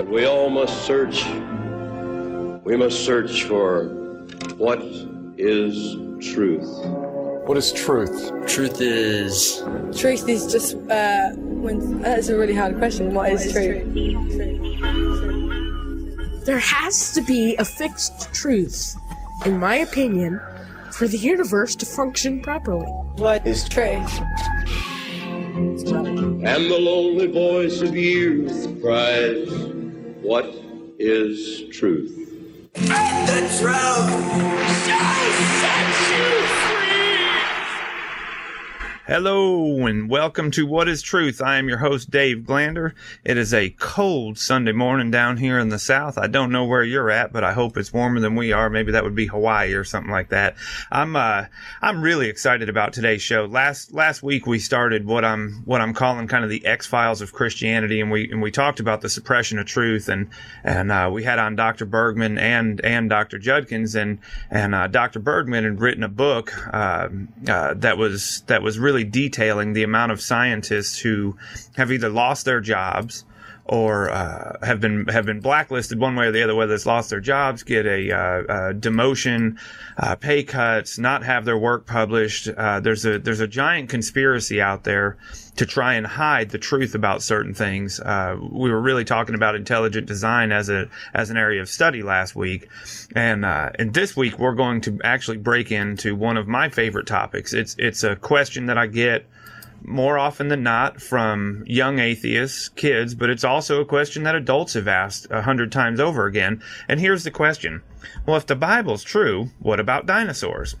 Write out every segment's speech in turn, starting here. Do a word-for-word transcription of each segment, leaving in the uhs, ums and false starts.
that we all must search. We must search for what is truth. What is truth? Truth is... Truth is just... Uh, when, that's a really hard question. What, what is, is truth? truth? There has to be a fixed truth, in my opinion, for the universe to function properly. What is truth? And the lonely voice of youth cries, what is truth? And the truth shall set you free! Hello and welcome to What is Truth. I am your host, Dave Glander. It is a cold Sunday morning down here in the South. I don't know where you're at, but I hope it's warmer than we are. Maybe that would be Hawaii or something like that. I'm uh, I'm really excited about today's show. Last last week we started what I'm what I'm calling kind of the X-Files of Christianity, and we and we talked about the suppression of truth, and and uh, we had on Doctor Bergman and and Doctor Judkins, and and uh, Doctor Bergman had written a book uh, uh, that was that was really detailing the amount of scientists who have either lost their jobs or uh, have been have been blacklisted one way or the other, whether it's lost their jobs, get a, uh, a demotion, uh, pay cuts, not have their work published. Uh, there's a there's a giant conspiracy out there to try and hide the truth about certain things. Uh, we were really talking about intelligent design as a as an area of study last week, and uh, and this week we're going to actually break into one of my favorite topics. It's it's a question that I get more often than not from young atheists, kids, but it's also a question that adults have asked a hundred times over again. And here's the question. Well, if the Bible's true, what about dinosaurs?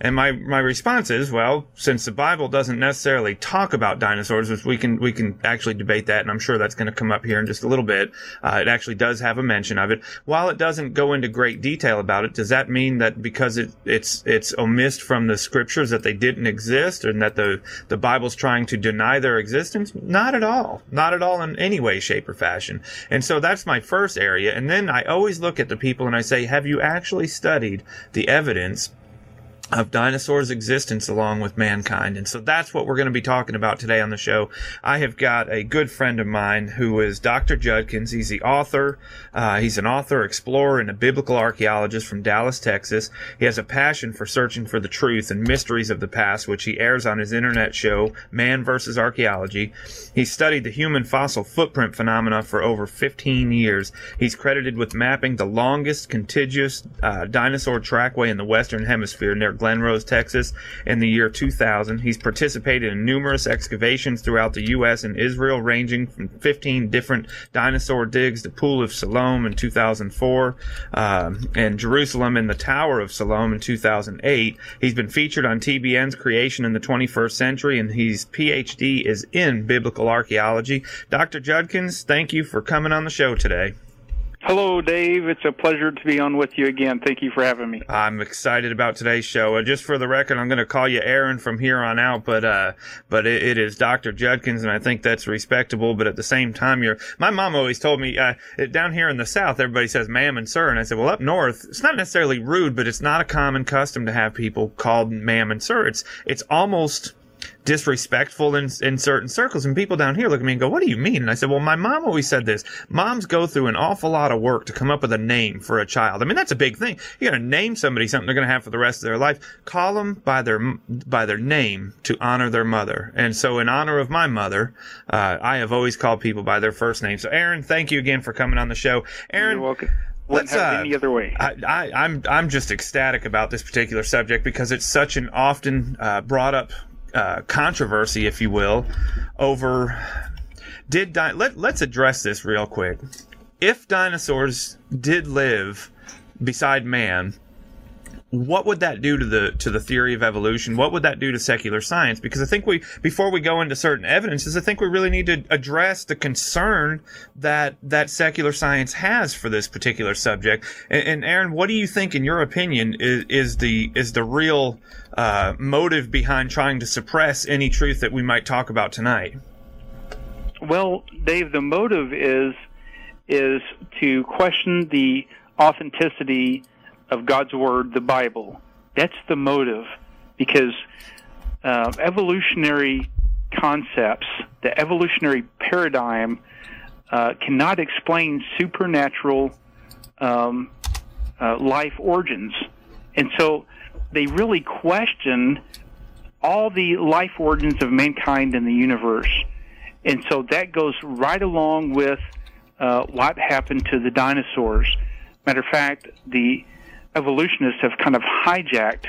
And my, my response is, well, since the Bible doesn't necessarily talk about dinosaurs, which we can, we can actually debate that, and I'm sure that's going to come up here in just a little bit. Uh, it actually does have a mention of it. While it doesn't go into great detail about it, does that mean that because it, it's, it's omissed from the scriptures that they didn't exist and that the, the Bible's trying to deny their existence? Not at all. Not at all in any way, shape, or fashion. And so that's my first area. And then I always look at the people and I say, have you actually studied the evidence of dinosaurs' existence along with mankind? And so that's what we're going to be talking about today on the show. I have got a good friend of mine who is Doctor Judkins. He's the author. Uh, he's an author, explorer, and a biblical archaeologist from Dallas, Texas. He has a passion for searching for the truth and mysteries of the past, which he airs on his internet show, Man versus. Archaeology. He's studied the human fossil footprint phenomena for over fifteen years. He's credited with mapping the longest contiguous uh, dinosaur trackway in the Western Hemisphere near Glen Rose, Texas, in the year two thousand. He's participated in numerous excavations throughout the U S and Israel, ranging from fifteen different dinosaur digs, the Pool of Siloam in two thousand four, um, and Jerusalem in the Tower of Siloam in two thousand eight. He's been featured on T B N's Creation in the twenty-first century, and his P H D is in biblical archaeology. Doctor Judkins, thank you for coming on the show today. Hello, Dave. It's a pleasure to be on with you again. Thank you for having me. I'm excited about today's show. Uh, just for the record, I'm going to call you Aaron from here on out, but uh, but it, it is Doctor Judkins, and I think that's respectable. But at the same time, you're my mom always told me uh, down here in the South, everybody says ma'am and sir, and I said, well, up north, it's not necessarily rude, but it's not a common custom to have people called ma'am and sir. It's it's almost disrespectful in in certain circles, and people down here look at me and go, what do you mean? And I said, well, my mom always said this. Moms go through an awful lot of work to come up with a name for a child. I mean, that's a big thing. You got to name somebody something they're going to have for the rest of their life. Call them by their by their name to honor their mother. And so in honor of my mother, uh, I have always called people by their first name. So Aaron, thank you again for coming on the show. Aaron, you're welcome. Let's, wouldn't have uh, any other way. I, I, I'm I'm just ecstatic about this particular subject because it's such an often uh, brought up Uh, controversy, if you will, over did di- let let's address this real quick. If dinosaurs did live beside man, what would that do to the to the theory of evolution? What would that do to secular science? Because I think we before we go into certain evidences, I think we really need to address the concern that that secular science has for this particular subject. And, and Aaron, what do you think, in your opinion, is, is the is the real Uh, motive behind trying to suppress any truth that we might talk about tonight? Well, Dave, the motive is is to question the authenticity of God's Word, the Bible. That's the motive, because uh, evolutionary concepts, the evolutionary paradigm uh, cannot explain supernatural um, uh, life origins. And so they really question all the life origins of mankind in the universe. And so that goes right along with uh, what happened to the dinosaurs. Matter of fact, the evolutionists have kind of hijacked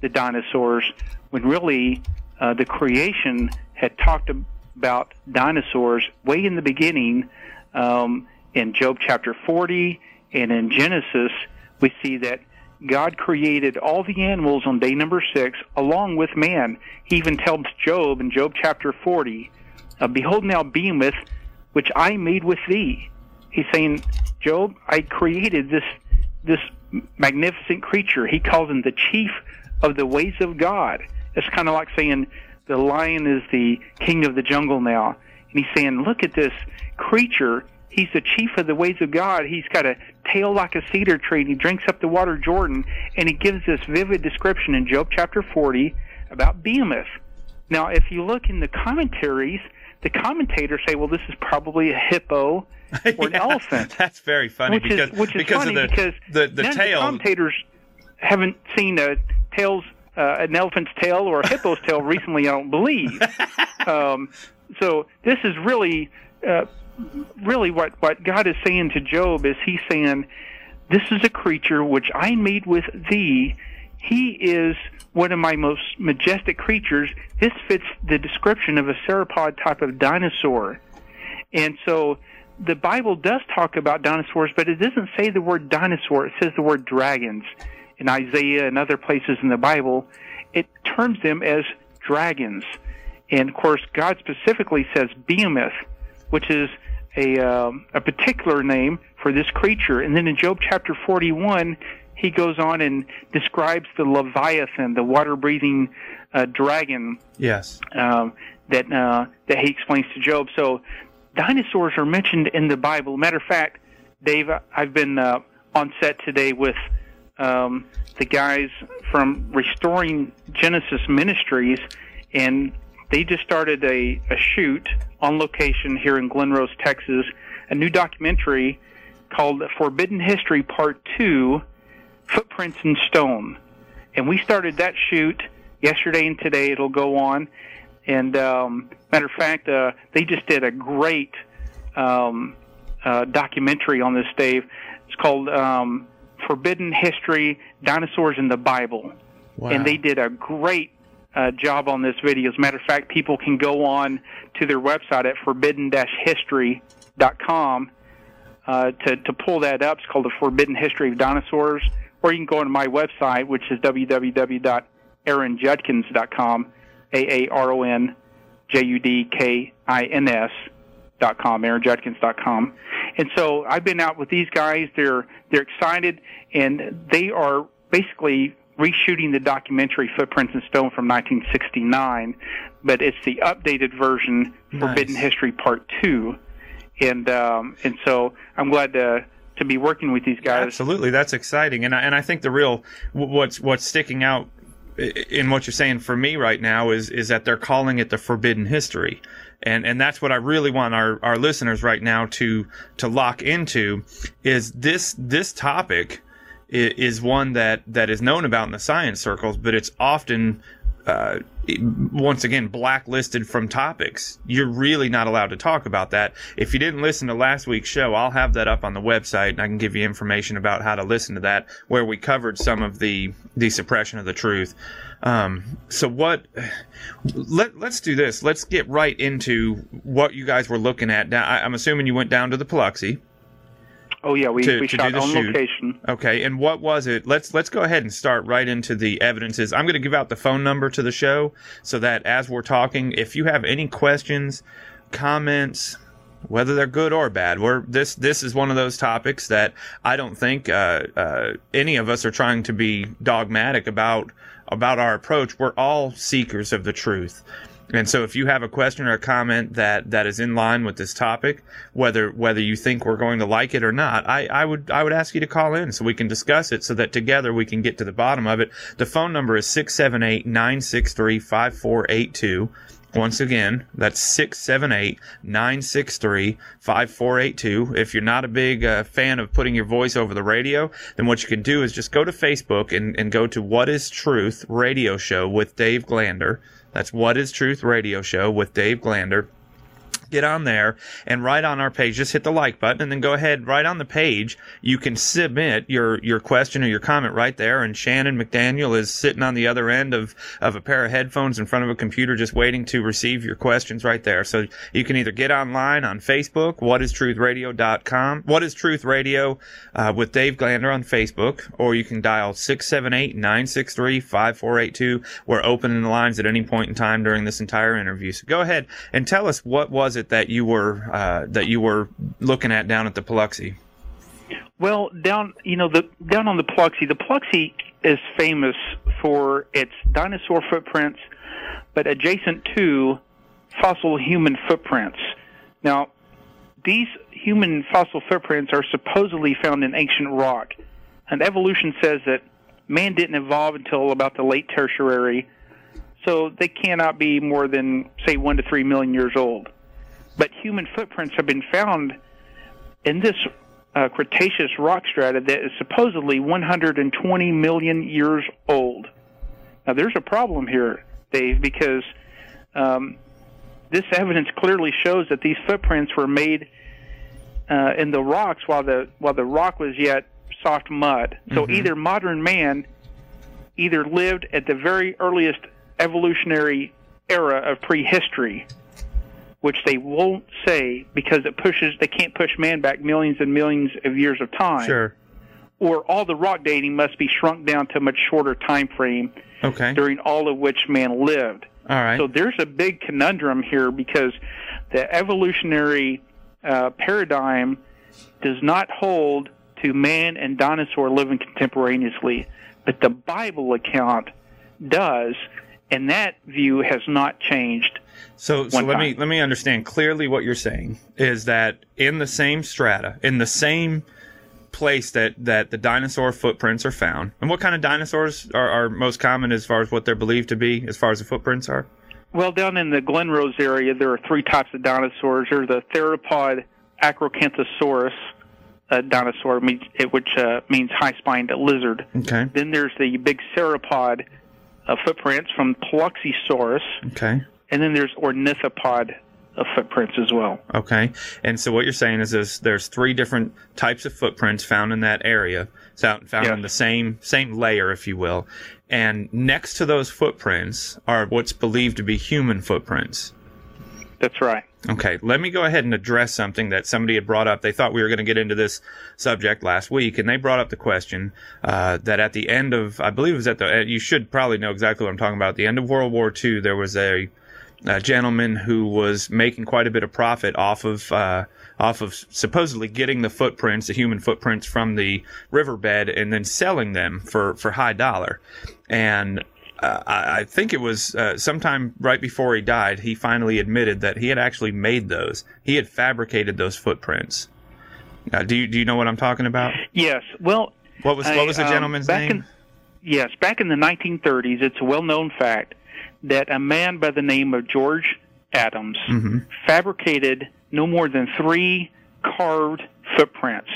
the dinosaurs when really uh, the creation had talked about dinosaurs way in the beginning. Um, in Job chapter forty and in Genesis, we see that God created all the animals on day number six along with man. He even tells Job in Job chapter forty, uh, behold now behemoth, which I made with thee. He's saying, Job, I created this this magnificent creature. He calls him the chief of the ways of God. It's kind of like saying the lion is the king of the jungle now. And he's saying, look at this creature. He's the chief of the ways of God. He's got a tail like a cedar tree, and he drinks up the water Jordan. And he gives this vivid description in Job chapter forty about Behemoth. Now, if you look in the commentaries, the commentators say, well, this is probably a hippo or an yeah, elephant. That's very funny, which because, is, which is because funny of the, because the, the, the tail. The commentators haven't seen a tail's, uh, an elephant's tail or a hippo's tail recently, I don't believe. Um, so this is really uh, really what, what God is saying to Job is he's saying, this is a creature which I made with thee. He is one of my most majestic creatures. This fits the description of a sauropod type of dinosaur. And so the Bible does talk about dinosaurs, but it doesn't say the word dinosaur. It says the word dragons. In Isaiah and other places in the Bible, it terms them as dragons. And, of course, God specifically says behemoth, which is a, um, a particular name for this creature. And then in Job chapter forty-one, he goes on and describes the Leviathan, the water-breathing uh, dragon. Yes. Um, that uh, that he explains to Job. So dinosaurs are mentioned in the Bible. Matter of fact, Dave, I've been uh, on set today with um, the guys from Restoring Genesis Ministries, and they just started a, a shoot on location here in Glen Rose, Texas, a new documentary called Forbidden History Part two, Footprints in Stone. And we started that shoot yesterday and today. It'll go on. And um, matter of fact, uh, they just did a great um, uh, documentary on this, Dave. It's called um, Forbidden History, Dinosaurs in the Bible. Wow. And they did a great Uh, job on this video. As a matter of fact, people can go on to their website at forbidden dash history dot com uh, to, to pull that up. It's called The Forbidden History of Dinosaurs. Or you can go on to my website, which is w w w dot aaron judkins dot com, A A R O N J U D K I N S dot com, aaron judkins dot com. And so I've been out with these guys. They're, they're excited, and they are basically reshooting the documentary Footprints in Stone from nineteen sixty-nine, but it's the updated version, nice. Forbidden History Part two. And um, and so I'm glad to to be working with these guys. Absolutely, that's exciting. And I, and I think the real what's what's sticking out in what you're saying for me right now is is that they're calling it the Forbidden History. And and that's what I really want our, our listeners right now to to lock into is this this topic is one that, that is known about in the science circles, but it's often, uh, once again, blacklisted from topics. You're really not allowed to talk about that. If you didn't listen to last week's show, I'll have that up on the website, and I can give you information about how to listen to that, where we covered some of the, the suppression of the truth. Um, so what? Let, let's do this. Let's get right into what you guys were looking at. Now, I, I'm assuming you went down to the Paluxy. Oh yeah, we, to, we to shot on shoot. Location. Okay, and what was it? Let's let's go ahead and start right into the evidences. I'm going to give out the phone number to the show so that as we're talking, if you have any questions, comments, whether they're good or bad, we're this this is one of those topics that I don't think uh, uh, any of us are trying to be dogmatic about about our approach. We're all seekers of the truth. And so if you have a question or a comment that, that is in line with this topic, whether whether you think we're going to like it or not, I, I would I would ask you to call in so we can discuss it so that together we can get to the bottom of it. The phone number is six seven eight, nine six three, five four eight two. Once again, that's six seven eight, nine six three, five four eight two. If you're not a big uh, fan of putting your voice over the radio, then what you can do is just go to Facebook and, and go to What is Truth Radio Show with Dave Glander. That's What is Truth Radio Show with Dave Glander. Get on there and right on our page, just hit the like button and then go ahead right on the page. You can submit your, your question or your comment right there. And Shannon McDaniel is sitting on the other end of, of a pair of headphones in front of a computer just waiting to receive your questions right there. So you can either get online on Facebook, what is truth radio dot com, What is Truth Radio uh, with Dave Glander on Facebook, or you can dial six seven eight, nine six three, five four eight two. We're opening the lines at any point in time during this entire interview. So go ahead and tell us what was it that you were uh, that you were looking at down at the Paluxy? Well, down you know the down on the Paluxy, the Paluxy is famous for its dinosaur footprints, but adjacent to fossil human footprints. Now, these human fossil footprints are supposedly found in ancient rock, and evolution says that man didn't evolve until about the late tertiary, so they cannot be more than say one to three million years old. But human footprints have been found in this uh, Cretaceous rock strata that is supposedly one hundred twenty million years old. Now, there's a problem here, Dave, because um, this evidence clearly shows that these footprints were made uh, in the rocks while the while the rock was yet soft mud. So mm-hmm. either modern man either lived at the very earliest evolutionary era of prehistory, which they won't say because it pushes, they can't push man back millions and millions of years of time. Sure. Or all the rock dating must be shrunk down to a much shorter time frame, okay, during all of which man lived. All right. So there's a big conundrum here because the evolutionary uh, paradigm does not hold to man and dinosaur living contemporaneously, but the Bible account does, and that view has not changed. So, so let me let me understand clearly what you're saying is that in the same strata, in the same place that, that the dinosaur footprints are found, and what kind of dinosaurs are, are most common as far as what they're believed to be, as far as the footprints are? Well, down in the Glen Rose area, there are three types of dinosaurs. There's the theropod Acrocanthosaurus uh, dinosaur, which uh, means high-spined lizard. Okay. Then there's the big sauropod uh, footprints from Paluxysaurus. Okay. And then there's ornithopod of footprints as well. Okay. And so what you're saying is there's, there's three different types of footprints found in that area, found, found yes. in the same same layer, if you will. And next to those footprints are what's believed to be human footprints. That's right. Okay, let me go ahead and address something that somebody had brought up. They thought we were going to get into this subject last week, and they brought up the question uh, that at the end of, I believe it was at the, you should probably know exactly what I'm talking about, at the end of World War Two, there was a A gentleman who was making quite a bit of profit off of uh, off of supposedly getting the footprints, the human footprints from the riverbed, and then selling them for, for high dollar. And uh, I think it was uh, sometime right before he died, he finally admitted that he had actually made those. He had fabricated those footprints. Uh, do you do you know what I'm talking about? Yes. Well, what was I, what was the gentleman's um, back name? In, yes, back in the nineteen thirties, it's a well-known fact that a man by the name of George Adams mm-hmm. fabricated no more than three carved footprints.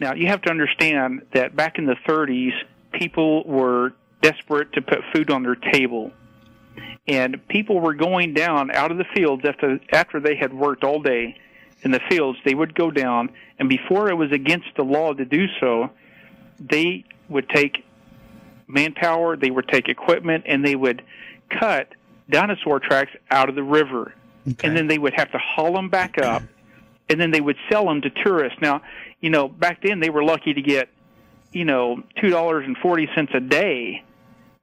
Now, you have to understand that back in the thirties, people were desperate to put food on their table. And people were going down out of the fields after, after they had worked all day in the fields. They would go down, and before it was against the law to do so, they would take manpower, they would take equipment, and they would cut dinosaur tracks out of the river. Okay. And then they would have to haul them back up, and then they would sell them to tourists. Now, you know, back then they were lucky to get, you know, two dollars and forty cents a day,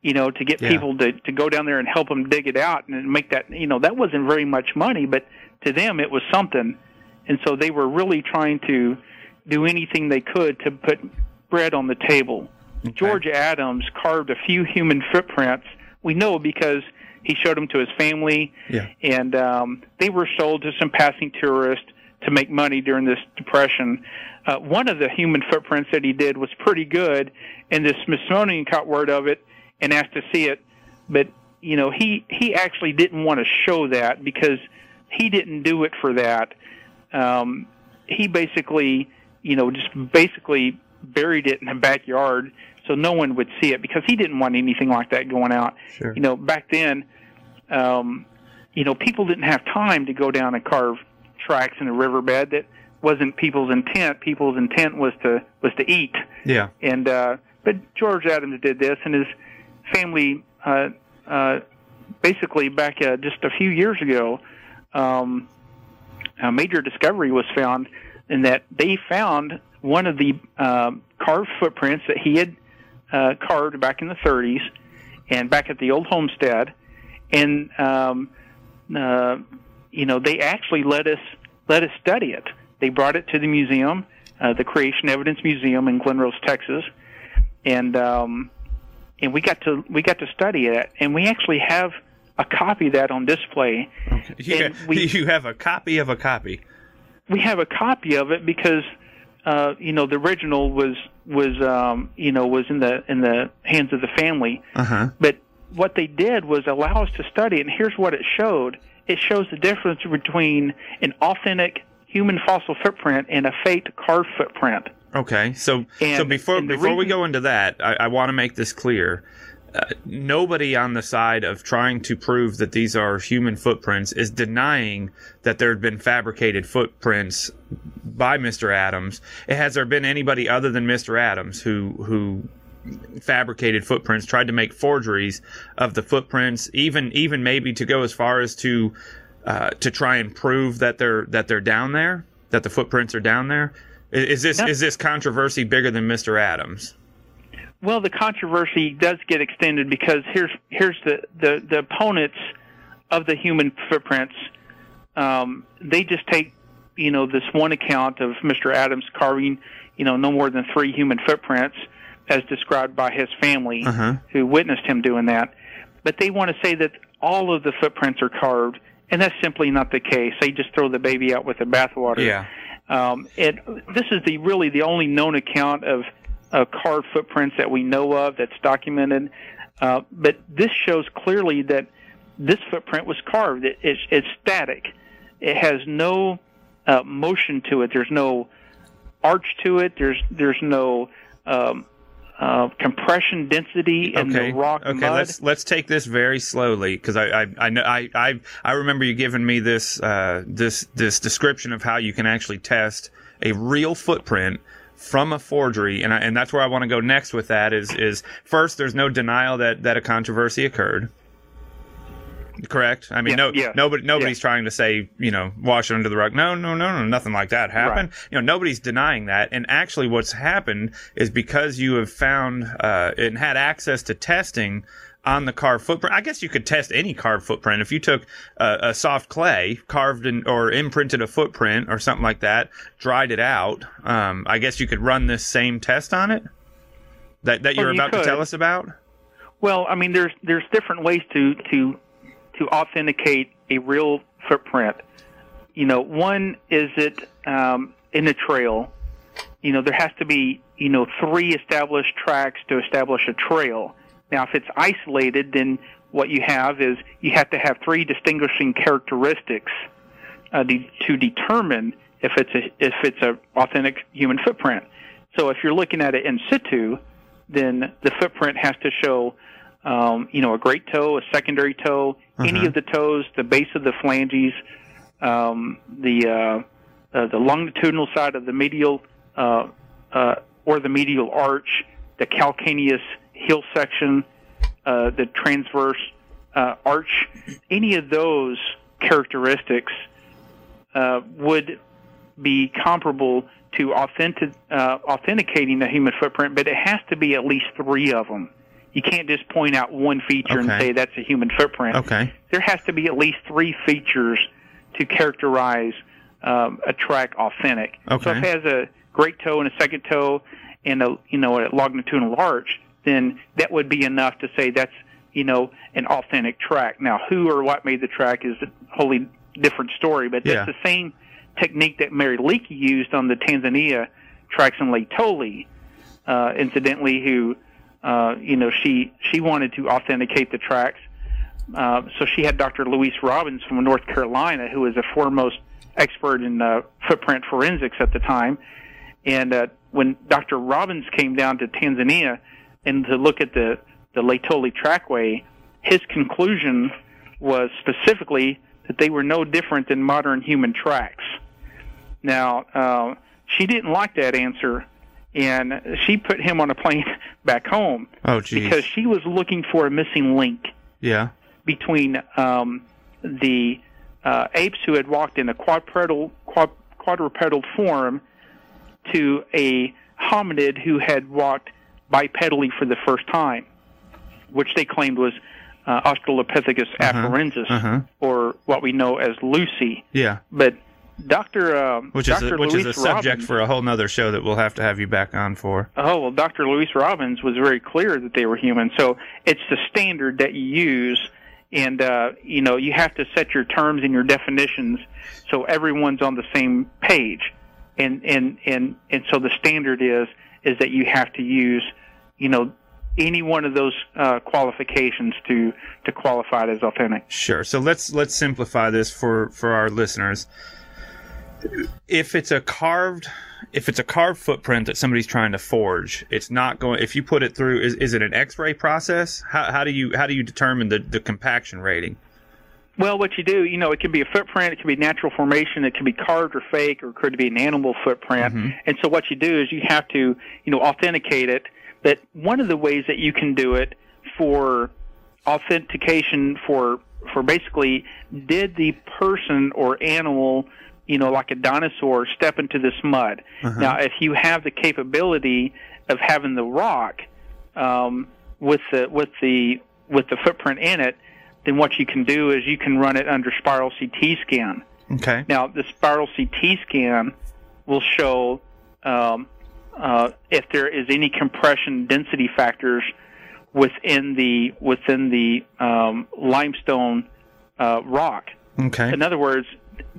you know, to get yeah. people to, to go down there and help them dig it out and make that, you know, that wasn't very much money, but to them it was something. And so they were really trying to do anything they could to put bread on the table. Okay. George Adams carved a few human footprints. We know because he showed them to his family, yeah. and um, they were sold to some passing tourists to make money during this Depression. Uh, one of the human footprints that he did was pretty good, and the Smithsonian caught word of it and asked to see it, but you know, he he actually didn't want to show that because he didn't do it for that. Um, he basically, you know, just basically buried it in the backyard so no one would see it because he didn't want anything like that going out. Sure. You know, back then, um, you know, people didn't have time to go down and carve tracks in the riverbed. That wasn't people's intent. People's intent was to was to eat. Yeah. And uh, but George Adams did this, and his family uh, uh, basically back uh, just a few years ago, um, a major discovery was found in that they found one of the uh, carved footprints that he had uh, carved back in the thirties and back at the old homestead, and um, uh, you know they actually let us let us study it. They brought it to the museum, uh, the Creation Evidence Museum in Glen Rose, Texas, and um, and we got to we got to study it, and we actually have a copy of that on display. Okay. Yeah, we, you have a copy of a copy. We have a copy of it because uh, you know the original was was um, you know was in the in the hands of the family. Uh-huh. But what they did was allow us to study it, and here's what it showed. It shows the difference between an authentic human fossil footprint and a faked carved footprint. Okay, so and, so before before reason, we go into that, I, I want to make this clear. Uh, nobody on the side of trying to prove that these are human footprints is denying that there have been fabricated footprints by Mister Adams. Has there been anybody other than Mister Adams who who fabricated footprints, tried to make forgeries of the footprints, even even maybe to go as far as to Uh, to try and prove that they're that they're down there, that the footprints are down there? Is, is this no. is this controversy bigger than Mister Adams? Well, the controversy does get extended because here's here's the the, the opponents of the human footprints. Um, they just take you know this one account of Mister Adams carving you know no more than three human footprints as described by his family uh-huh. who witnessed him doing that, but they want to say that all of the footprints are carved. And that's simply not the case. They just throw the baby out with the bathwater. Yeah. Um, and this is the really the only known account of uh, carved footprints that we know of that's documented. Uh, but this shows clearly that this footprint was carved. It, it, it's static. It has no uh, motion to it. There's no arch to it. There's there's no um, uh, compression density in okay. the rock okay. mud. Okay, let's let's take this very slowly because I I I, know, I I I remember you giving me this uh this this description of how you can actually test a real footprint from a forgery, and I, and that's where I want to go next with that is is first there's no denial that that a controversy occurred. Correct. I mean, yeah, no, yeah, nobody, nobody's yeah. trying to say, you know, wash it under the rug. No, no, no, no, nothing like that happened. Right. You know, nobody's denying that. And actually, what's happened is because you have found uh, and had access to testing on the carved footprint. I guess you could test any carved footprint if you took uh, a soft clay, carved in, or imprinted a footprint or something like that, dried it out. Um, I guess you could run this same test on it that that well, you're you about could. to tell us about. Well, I mean, there's there's different ways to to. to authenticate a real footprint. You know, one is it um, in a trail. You know, there has to be, you know, three established tracks to establish a trail. Now, if it's isolated, then what you have is you have to have three distinguishing characteristics uh, de- to determine if it's a, if it's a authentic human footprint. So if you're looking at it in situ, then the footprint has to show Um, you know, a great toe, a secondary toe, uh-huh. any of the toes, the base of the phalanges, um, the uh, uh, the longitudinal side of the medial uh, uh, or the medial arch, the calcaneus heel section, uh, the transverse uh, arch. Any of those characteristics uh, would be comparable to authentic, uh, authenticating a human footprint, but it has to be at least three of them. You can't just point out one feature okay. and say that's a human footprint. Okay. There has to be at least three features to characterize um, a track authentic. Okay. So if it has a great toe and a second toe and a you know a longitudinal arch, then that would be enough to say that's you know an authentic track. Now, who or what made the track is a wholly different story, but that's yeah. the same technique that Mary Leakey used on the Tanzania tracks in Laetoli, uh, incidentally, who. Uh, you know, she, she wanted to authenticate the tracks Uh, so she had Doctor Louise Robbins from North Carolina, who was a foremost expert in uh, footprint forensics at the time. And uh, when Doctor Robbins came down to Tanzania and to look at the, the Laetoli trackway, his conclusion was specifically that they were no different than modern human tracks. Now, uh, she didn't like that answer, and she put him on a plane back home. Oh, geez. Because she was looking for a missing link. Yeah. Between um, the uh, apes who had walked in a quadrupedal, quad, quadrupedal form to a hominid who had walked bipedally for the first time, which they claimed was uh, Australopithecus afarensis, uh-huh. Uh-huh. or what we know as Lucy. Yeah. But Doctor Um, which is Doctor a, which Louise is a subject Robbins, for a whole other show that we'll have to have you back on for. Oh, well, Doctor Louise Robbins was very clear that they were human. So it's the standard that you use, and uh, you know, you have to set your terms and your definitions so everyone's on the same page. And, and, and, and so the standard is, is that you have to use, you know, any one of those uh, qualifications to, to qualify it as authentic. Sure. So let's, let's simplify this for, for our listeners. If it's a carved, if it's a carved footprint that somebody's trying to forge, it's not going. If you put it through, is, is it an X-ray process? How, how do you how do you determine the, the compaction rating? Well, what you do, you know, it could be a footprint, it could be natural formation, it could be carved or fake, or it could be an animal footprint. Mm-hmm. And so what you do is you have to, you know, authenticate it. But one of the ways that you can do it for authentication for for basically, did the person or animal, you know, like a dinosaur, step into this mud. Uh-huh. Now, if you have the capability of having the rock um, with the with the with the footprint in it, then what you can do is you can run it under spiral C T scan. Okay. Now, the spiral C T scan will show um, uh, if there is any compression density factors within the within the um, limestone uh, rock. Okay. In other words,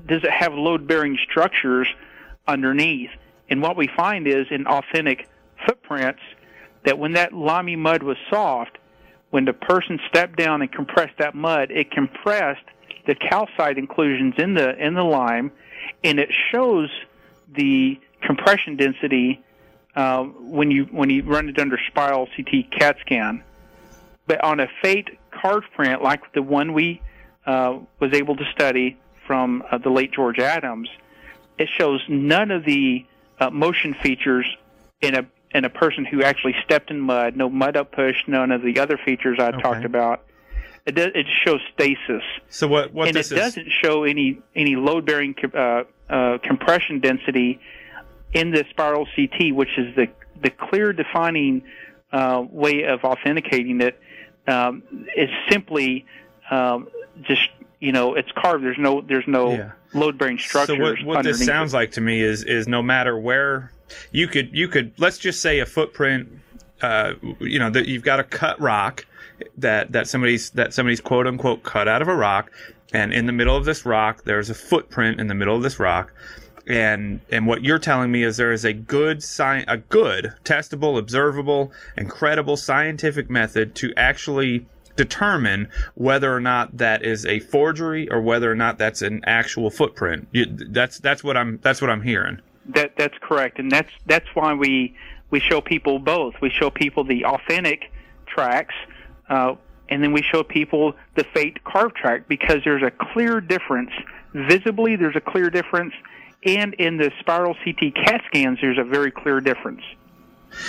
does it have load-bearing structures underneath? And what we find is in authentic footprints that when that limy mud was soft, when the person stepped down and compressed that mud, it compressed the calcite inclusions in the in the lime, and it shows the compression density uh, when you when you run it under spiral C T CAT scan. But on a fake carved print like the one we uh, was able to study from uh, the late George Adams, it shows none of the uh, motion features in a in a person who actually stepped in mud, no mud up push, none of the other features I okay. talked about. It does, it shows stasis. So what what and this it is... doesn't show any any load bearing uh, uh, compression density in the spiral C T, which is the the clear defining uh, way of authenticating it. Um, is simply um, just. You know, it's carved. There's no, there's no yeah. load-bearing structures. So what, what this sounds it. like to me is, is no matter where you could, you could let's just say a footprint. Uh, you know, that you've got a cut rock that that somebody's that somebody's quote unquote cut out of a rock, and in the middle of this rock, there's a footprint in the middle of this rock, and and what you're telling me is there is a good sci- a good testable, observable, and credible scientific method to actually determine whether or not that is a forgery or whether or not that's an actual footprint. You, that's that's what I'm that's what I'm hearing. That that's correct, and that's that's why we we show people both. We show people the authentic tracks, uh, and then we show people the fake carved track because there's a clear difference. Visibly, there's a clear difference, and in the spiral C T CAT scans, there's a very clear difference.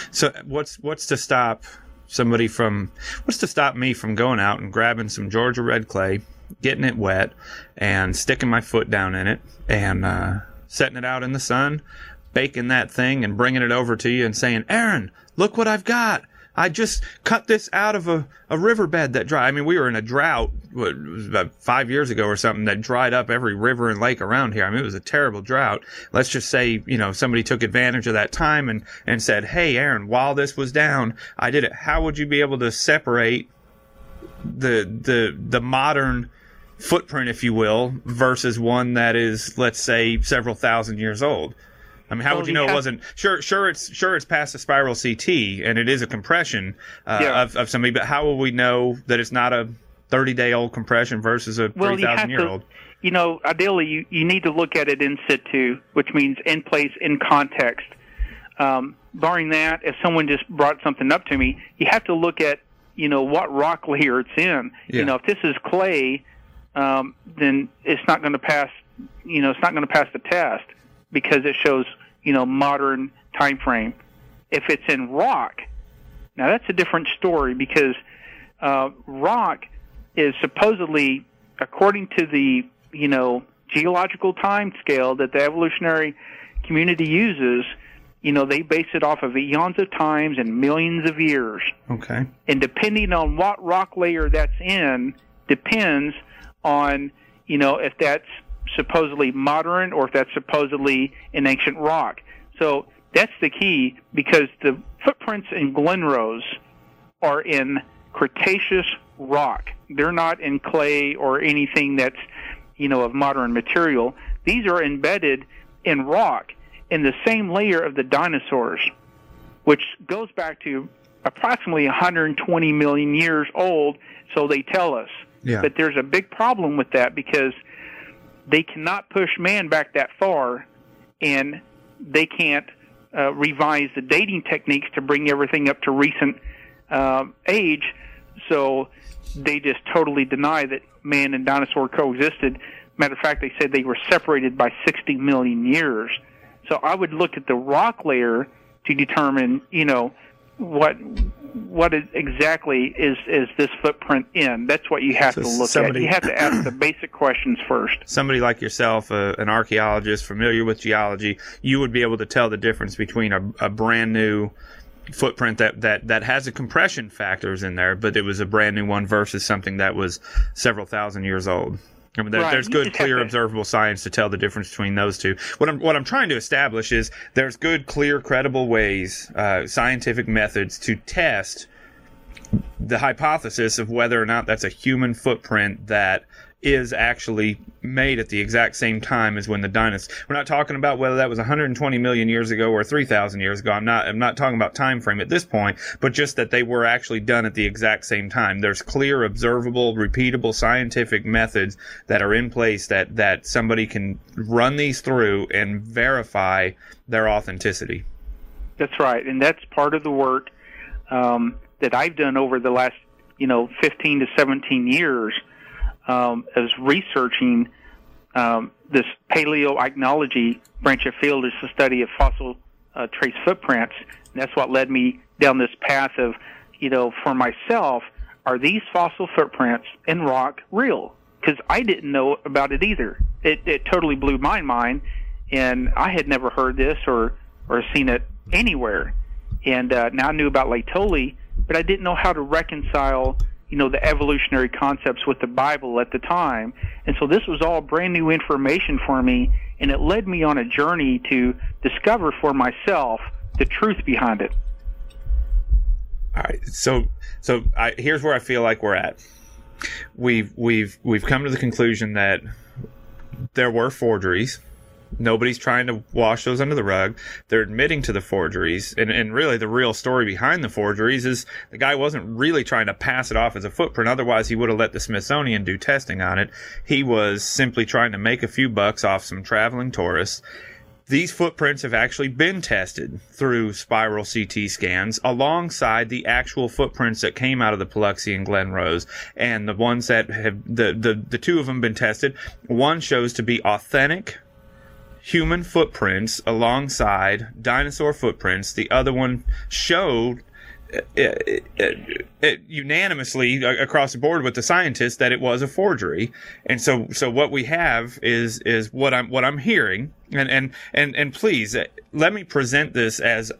So what's what's to stop? Somebody from, what's to stop me from going out and grabbing some Georgia red clay, getting it wet, and sticking my foot down in it, and uh, setting it out in the sun, baking that thing, and bringing it over to you and saying, Aaron, look what I've got. I just cut this out of a, a riverbed that dried. I mean, we were in a drought what, about five years ago or something that dried up every river and lake around here. I mean, it was a terrible drought. Let's just say, you know, somebody took advantage of that time and, and said, hey, Aaron, while this was down, I did it. How would you be able to separate the the the modern footprint, if you will, versus one that is, let's say, several thousand years old? I mean, how well, would you know have, it wasn't sure? Sure, it's sure it's past the spiral C T, and it is a compression uh, yeah. of of somebody. But how will we know that it's not a thirty-day-old compression versus a well, three thousand-year-old? You, you know, ideally, you, you need to look at it in situ, which means in place, in context. Um, barring that, if someone just brought something up to me, you have to look at, you know, what rock layer it's in. Yeah. You know, if this is clay, um, then it's not going to pass, you know, it's not going to pass the test because it shows, you know, modern time frame. If it's in rock, now that's a different story because uh, rock is supposedly, according to the, you know, geological time scale that the evolutionary community uses, you know, they base it off of eons of times and millions of years. Okay. And depending on what rock layer that's in depends on, you know, if that's supposedly modern or if that's supposedly an ancient rock. So that's the key because the footprints in Glen Rose are in Cretaceous rock. They're not in clay or anything that's, you know, of modern material. These are embedded in rock in the same layer of the dinosaurs, which goes back to approximately one hundred twenty million years old, so they tell us. Yeah. But there's a big problem with that because they cannot push man back that far, and they can't uh, revise the dating techniques to bring everything up to recent uh, age, so they just totally deny that man and dinosaur coexisted. Matter of fact, they said they were separated by sixty million years. So I would look at the rock layer to determine, you know, what what is exactly is, is this footprint in. That's what you have so to look somebody, at. You have to ask the basic questions first. Somebody like yourself, uh, an archaeologist familiar with geology, you would be able to tell the difference between a, a brand new footprint that, that, that has a compression factors in there, but it was a brand new one versus something that was several thousand years old. I mean, there, right. There's good, clear, observable science to tell the difference between those two. What I'm what I'm trying to establish is there's good, clear, credible ways, uh, scientific methods to test the hypothesis of whether or not that's a human footprint that is actually made at the exact same time as when the dinosaurs. We're not talking about whether that was one hundred twenty million years ago or three thousand years ago. I'm not I'm not talking about time frame at this point, but just that they were actually done at the exact same time. There's clear, observable, repeatable scientific methods that are in place that, that somebody can run these through and verify their authenticity. That's right, and that's part of the work um, that I've done over the last, you know, fifteen to seventeen years. Um, I was researching um, this paleoichnology branch of field is the study of fossil uh, trace footprints, and that's what led me down this path of, you know, for myself, are these fossil footprints in rock real? Because I didn't know about it either. It, it totally blew my mind, and I had never heard this or, or seen it anywhere. And uh, now I knew about Laetoli, but I didn't know how to reconcile, you know, the evolutionary concepts with the Bible at the time. And so this was all brand new information for me, and it led me on a journey to discover for myself the truth behind it. All right. So so I, here's where I feel like we're at. We've we've we've come to the conclusion that there were forgeries. Nobody's trying to wash those under the rug. They're admitting to the forgeries. And, and really, the real story behind the forgeries is the guy wasn't really trying to pass it off as a footprint. Otherwise, he would have let the Smithsonian do testing on it. He was simply trying to make a few bucks off some traveling tourists. These footprints have actually been tested through spiral C T scans alongside the actual footprints that came out of the Paluxy and Glen Rose, and the ones that have, the, the, the two of them been tested. One shows to be authentic human footprints alongside dinosaur footprints. The other one showed it, it, it, it unanimously across the board with the scientists that it was a forgery. And so, so what we have is is what I'm what I'm hearing. And and and and please let me present this as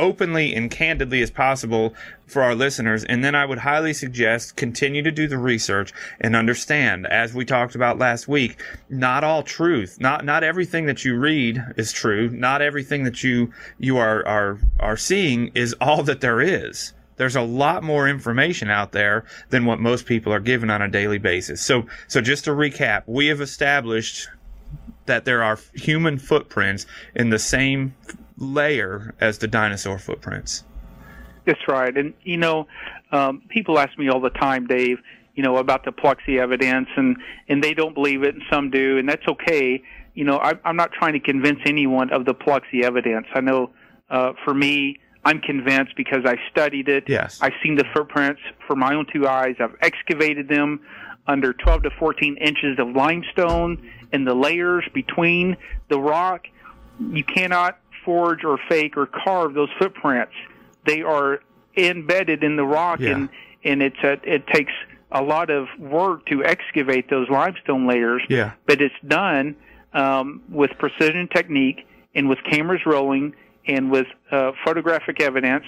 openly and candidly as possible for our listeners, and then I would highly suggest continue to do the research and understand, as we talked about last week, not all truth, not not everything that you read is true, not everything that you you are are are seeing is all that there is. There's a lot more information out there than what most people are given on a daily basis. So so just to recap, we have established that there are human footprints in the same layer as the dinosaur footprints. That's right. And, you know, um, people ask me all the time, Dave, you know, about the Paluxy evidence, and, and they don't believe it, and some do, and that's okay. You know, I, I'm not trying to convince anyone of the Paluxy evidence. I know uh, for me, I'm convinced because I studied it. Yes. I've seen the footprints for my own two eyes. I've excavated them under twelve to fourteen inches of limestone and the layers between the rock. You cannot forge or fake or carve those footprints. They are embedded in the rock, yeah. and, and it's a, it takes a lot of work to excavate those limestone layers, yeah. but it's done um, with precision technique and with cameras rolling and with uh, photographic evidence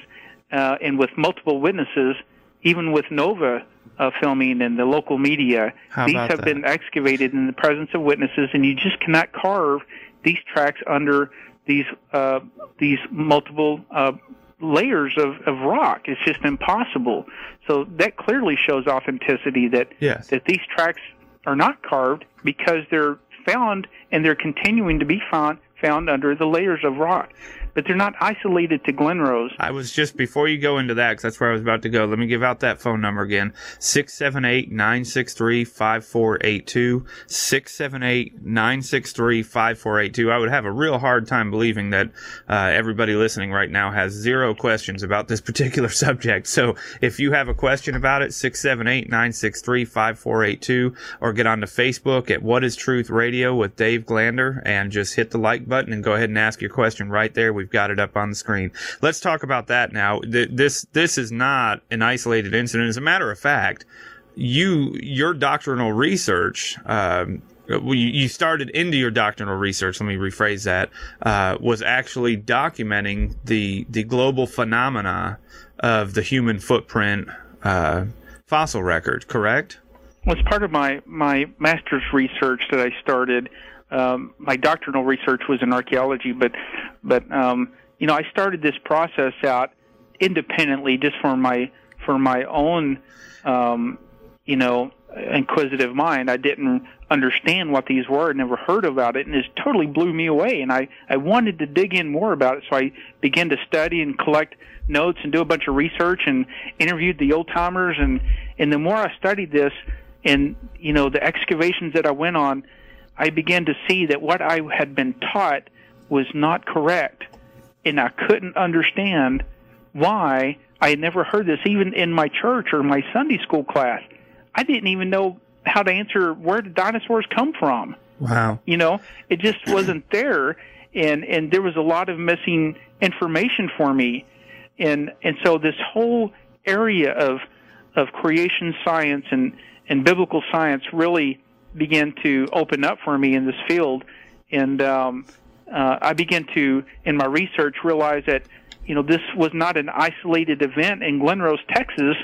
uh, and with multiple witnesses, even with NOVA uh, filming and the local media. How these have that? been excavated in the presence of witnesses, and you just cannot carve these tracks under these uh, these multiple uh, layers of, of rock. It's just impossible. So that clearly shows authenticity that yes. that these tracks are not carved because they're found and they're continuing to be found found under the layers of rock. But they're not isolated to Glen Rose. I was just, before you go into that, because that's where I was about to go, let me give out that phone number again, six seven eight, nine six three, five four eight two, six seven eight, nine six three, five four eight two. I would have a real hard time believing that uh, everybody listening right now has zero questions about this particular subject. So if you have a question about it, six seven eight, nine six three, five four eight two, or get onto Facebook at What is Truth Radio with Dave Glander, and just hit the like button and go ahead and ask your question right there. We've got it up on the screen. Let's talk about that now. This this is not an isolated incident. As a matter of fact, you your doctrinal research, um, you started into your doctrinal research, let me rephrase that, uh, was actually documenting the, the global phenomena of the human footprint uh, fossil record, correct? Well, it's part of my, my master's research that I started. Um, my doctrinal research was in archaeology, but, but um, you know, I started this process out independently, just for my for my own, um, you know, inquisitive mind. I didn't understand what these were, never heard about it, and it totally blew me away. And I, I wanted to dig in more about it, so I began to study and collect notes and do a bunch of research and interviewed the old timers. And, and the more I studied this, and you know, the excavations that I went on, I began to see that what I had been taught was not correct, and I couldn't understand why I had never heard this, even in my church or my Sunday school class. I didn't even know how to answer where the dinosaurs come from. Wow. You know, it just wasn't there, and, and there was a lot of missing information for me. And and so this whole area of of creation science and, and biblical science really began to open up for me in this field, and um, uh, I began to, in my research, realize that, you know, this was not an isolated event in Glen Rose, Texas,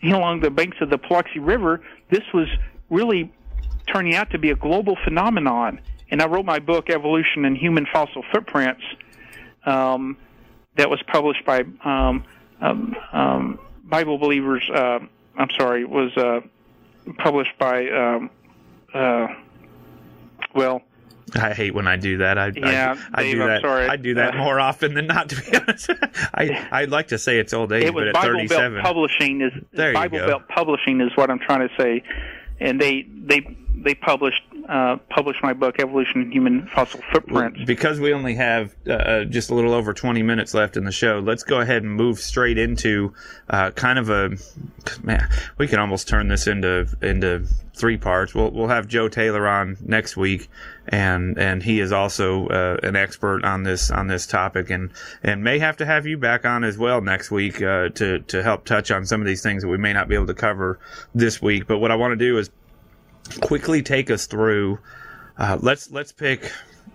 you know, along the banks of the Paluxy River. This was really turning out to be a global phenomenon, and I wrote my book, Evolution and Human Fossil Footprints, um, that was published by um, um, um, Bible Believers, uh, I'm sorry, it was uh, published by... Um, Uh, well, I hate when I do that. I, yeah, I, I Dave, do that. I'm sorry. I do that uh, more often than not. To be honest, I I'd like to say it's old age, it was but at Bible thirty-seven, Belt Publishing is there Bible you go. Belt Publishing is what I'm trying to say, and they they they published uh, published my book, Evolution and Human Fossil Footprints. Because we only have uh, just a little over twenty minutes left in the show, let's go ahead and move straight into uh, kind of a man. We can almost turn this into into. three parts. We'll we'll have Joe Taylor on next week, and and he is also uh, an expert on this on this topic, and and may have to have you back on as well next week uh, to to help touch on some of these things that we may not be able to cover this week. But what I want to do is quickly take us through. Uh, let's let's pick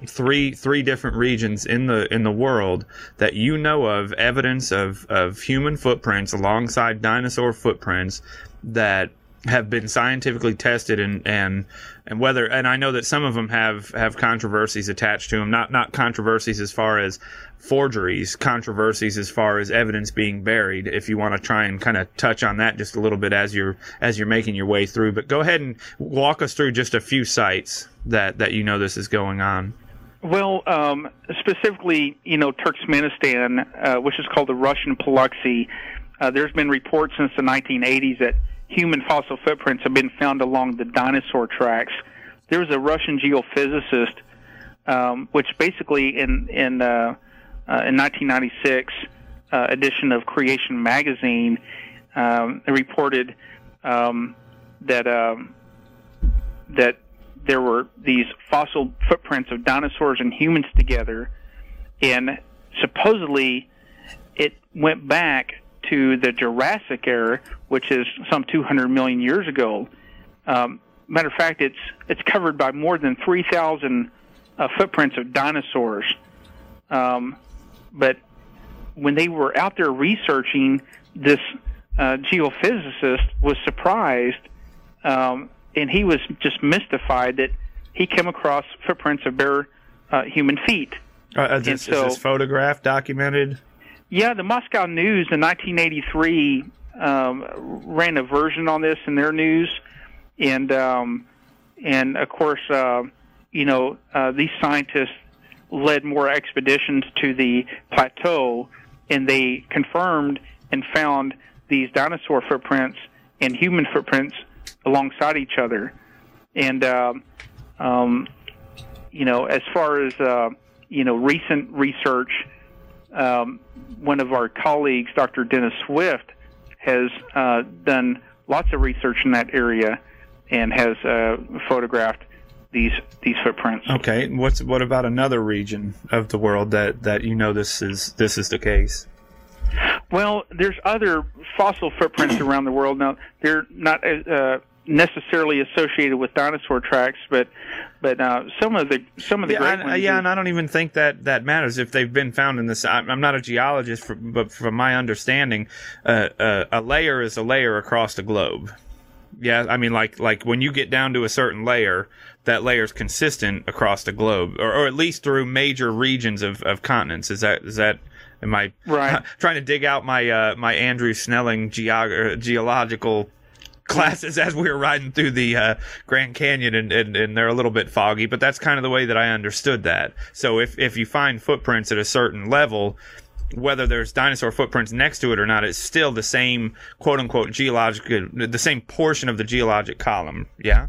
three three different regions in the in the world that you know of evidence of of human footprints alongside dinosaur footprints that have been scientifically tested, and, and and whether and I know that some of them have, have controversies attached to them, not not controversies as far as forgeries, controversies as far as evidence being buried. If you want to try and kind of touch on that just a little bit as you're as you're making your way through, but go ahead and walk us through just a few sites that, that you know this is going on. Well, um, specifically, you know, Turkmenistan, uh, which is called the Russian Paluxy. Uh, there's been reports since the nineteen eighties that human fossil footprints have been found along the dinosaur tracks. There was a Russian geophysicist, um, which basically in in uh, uh, in nineteen ninety-six uh, edition of Creation Magazine um, reported um, that um, that there were these fossil footprints of dinosaurs and humans together, and supposedly it went back to the Jurassic era, which is some two hundred million years ago. Um, matter of fact, it's it's covered by more than three thousand uh, footprints of dinosaurs. Um, but when they were out there researching, this uh, geophysicist was surprised, um, and he was just mystified that he came across footprints of bare uh, human feet. Uh, is, this, so, is this photograph documented? Yeah, the Moscow News in nineteen eighty-three um, ran a version on this in their news, and um, and of course, uh, you know, uh, these scientists led more expeditions to the plateau, and they confirmed and found these dinosaur footprints and human footprints alongside each other, and um, um, you know, as far as uh, you know, recent research. Um, one of our colleagues, Doctor Dennis Swift, has uh, done lots of research in that area and has uh, photographed these these footprints. Okay, what's what about another region of the world that, that you know this is this is the case? Well, there's other fossil footprints around the world. Now, they're not uh, necessarily associated with dinosaur tracks, but but uh, some of the some of the yeah, great I, ones. Yeah, are, and I don't even think that, that matters if they've been found in this. I'm not a geologist, for, but from my understanding, uh, uh, a layer is a layer across the globe. Yeah, I mean, like like when you get down to a certain layer, that layer is consistent across the globe, or, or at least through major regions of, of continents. Is that is that? Am I right. trying to dig out my uh, my Andrew Snelling geog- geological classes as we were riding through the uh, Grand Canyon, and, and, and they're a little bit foggy, but that's kind of the way that I understood that. So if, if you find footprints at a certain level, whether there's dinosaur footprints next to it or not, it's still the same, quote-unquote, geologic, the same portion of the geologic column, yeah?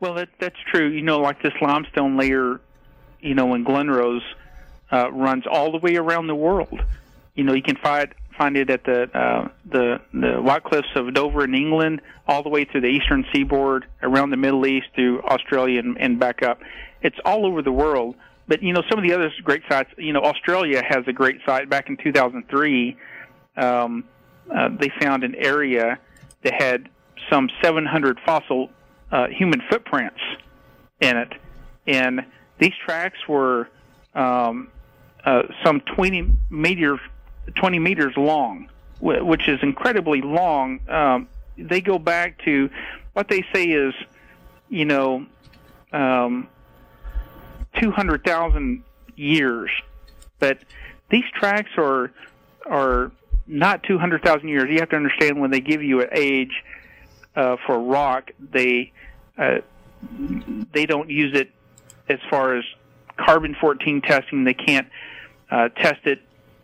Well, that, that's true. You know, like this limestone layer, you know, in Glen Rose, Uh, runs all the way around the world. You know, you can find find it at the uh, the the White Cliffs of Dover in England, all the way through the eastern seaboard, around the Middle East, through Australia, and, and back up. It's all over the world. But you know, some of the other great sites. You know, Australia has a great site. Back in two thousand three, um, uh, they found an area that had some seven hundred fossil uh, human footprints in it, and these tracks were. Um, Uh, some twenty meters, twenty meters long, wh- which is incredibly long. Um, they go back to what they say is, you know, um, two hundred thousand years. But these tracks are are not two hundred thousand years. You have to understand when they give you an age uh, for rock, they uh, they don't use it as far as carbon fourteen testing. They can't uh, test it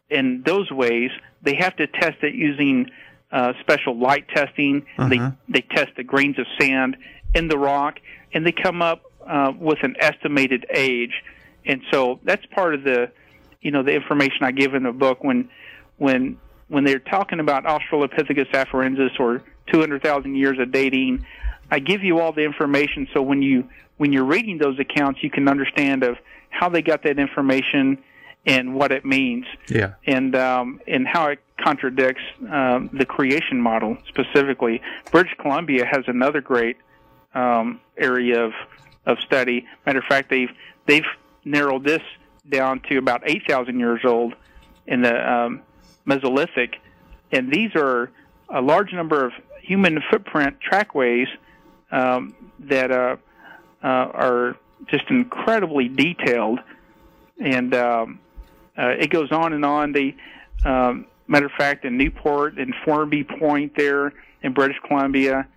in those ways. They have to test it using uh, special light testing. Uh-huh. They they test the grains of sand in the rock, and they come up uh, with an estimated age. And so that's part of the, you know, the information I give in the book when when when they're talking about Australopithecus afarensis or two hundred thousand years of dating. I give you all the information so when you when you're reading those accounts, you can understand of how they got that information and what it means, yeah, and um, and how it contradicts um, the creation model specifically. British Columbia has another great um, area of of study. Matter of fact, they've they've narrowed this down to about eight thousand years old in the um, Mesolithic, and these are a large number of human footprint trackways um, that uh, uh, are. Just incredibly detailed, and um, uh, it goes on and on. They, um, matter of fact, in Newport and Formby Point there in British Columbia,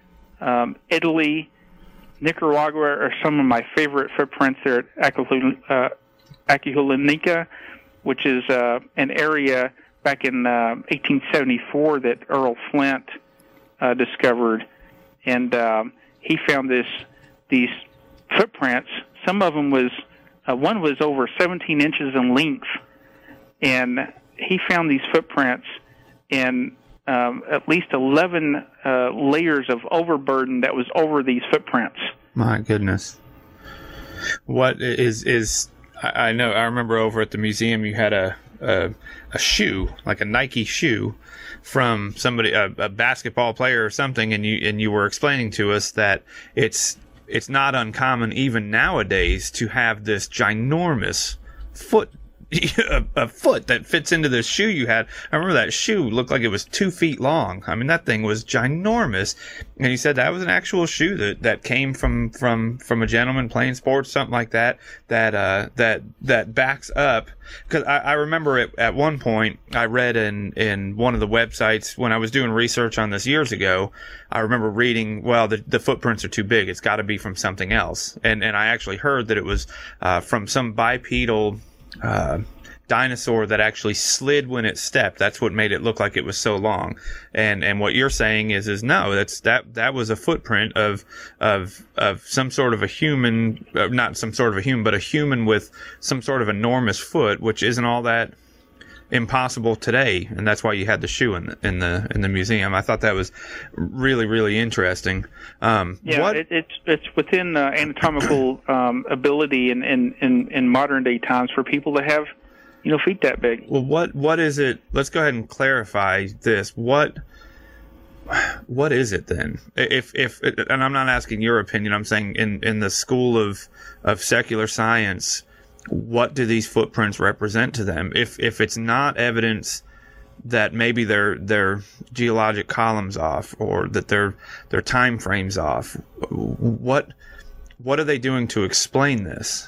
um, Italy, Nicaragua are some of my favorite footprints there at Acrocanthosaurus, uh, which is uh, an area back in uh, eighteen seventy-four that Earl Flint uh, discovered, and um, he found this these footprints. Some of them was uh, one was over seventeen inches in length, and he found these footprints in um, at least eleven uh, layers of overburden that was over these footprints. My goodness. What is is I know I remember over at the museum you had a a, a shoe, like a Nike shoe from somebody, a, a basketball player or something, and you and you were explaining to us that it's it's not uncommon even nowadays to have this ginormous foot a, a foot that fits into the shoe you had. I remember that shoe looked like it was two feet long. I mean, that thing was ginormous. And you said that was an actual shoe that, that came from, from, from a gentleman playing sports, something like that, that, uh, that, that backs up. Cause I, I remember it, at one point I read in, in one of the websites when I was doing research on this years ago, I remember reading, well, the, the footprints are too big. It's got to be from something else. And, and I actually heard that it was, uh, from some bipedal, Uh, dinosaur that actually slid when it stepped. That's what made it look like it was so long. And and what you're saying is is no, that's that that was a footprint of of of some sort of a human, uh, not some sort of a human, but a human with some sort of enormous foot, which isn't all that impossible today. And that's why you had the shoe in the in the, in the museum. I thought that was really really interesting. Um, yeah, what... it, it's it's within uh, anatomical um, ability in, in, in, in modern day times for people to have, you know, feet that big. Well, what what is it? Let's go ahead and clarify this. What what is it then? If if and I'm not asking your opinion. I'm saying in, in the school of of secular science, what do these footprints represent to them? If if it's not evidence that maybe their their geologic column's off or that their their time frame's off, what what are they doing to explain this?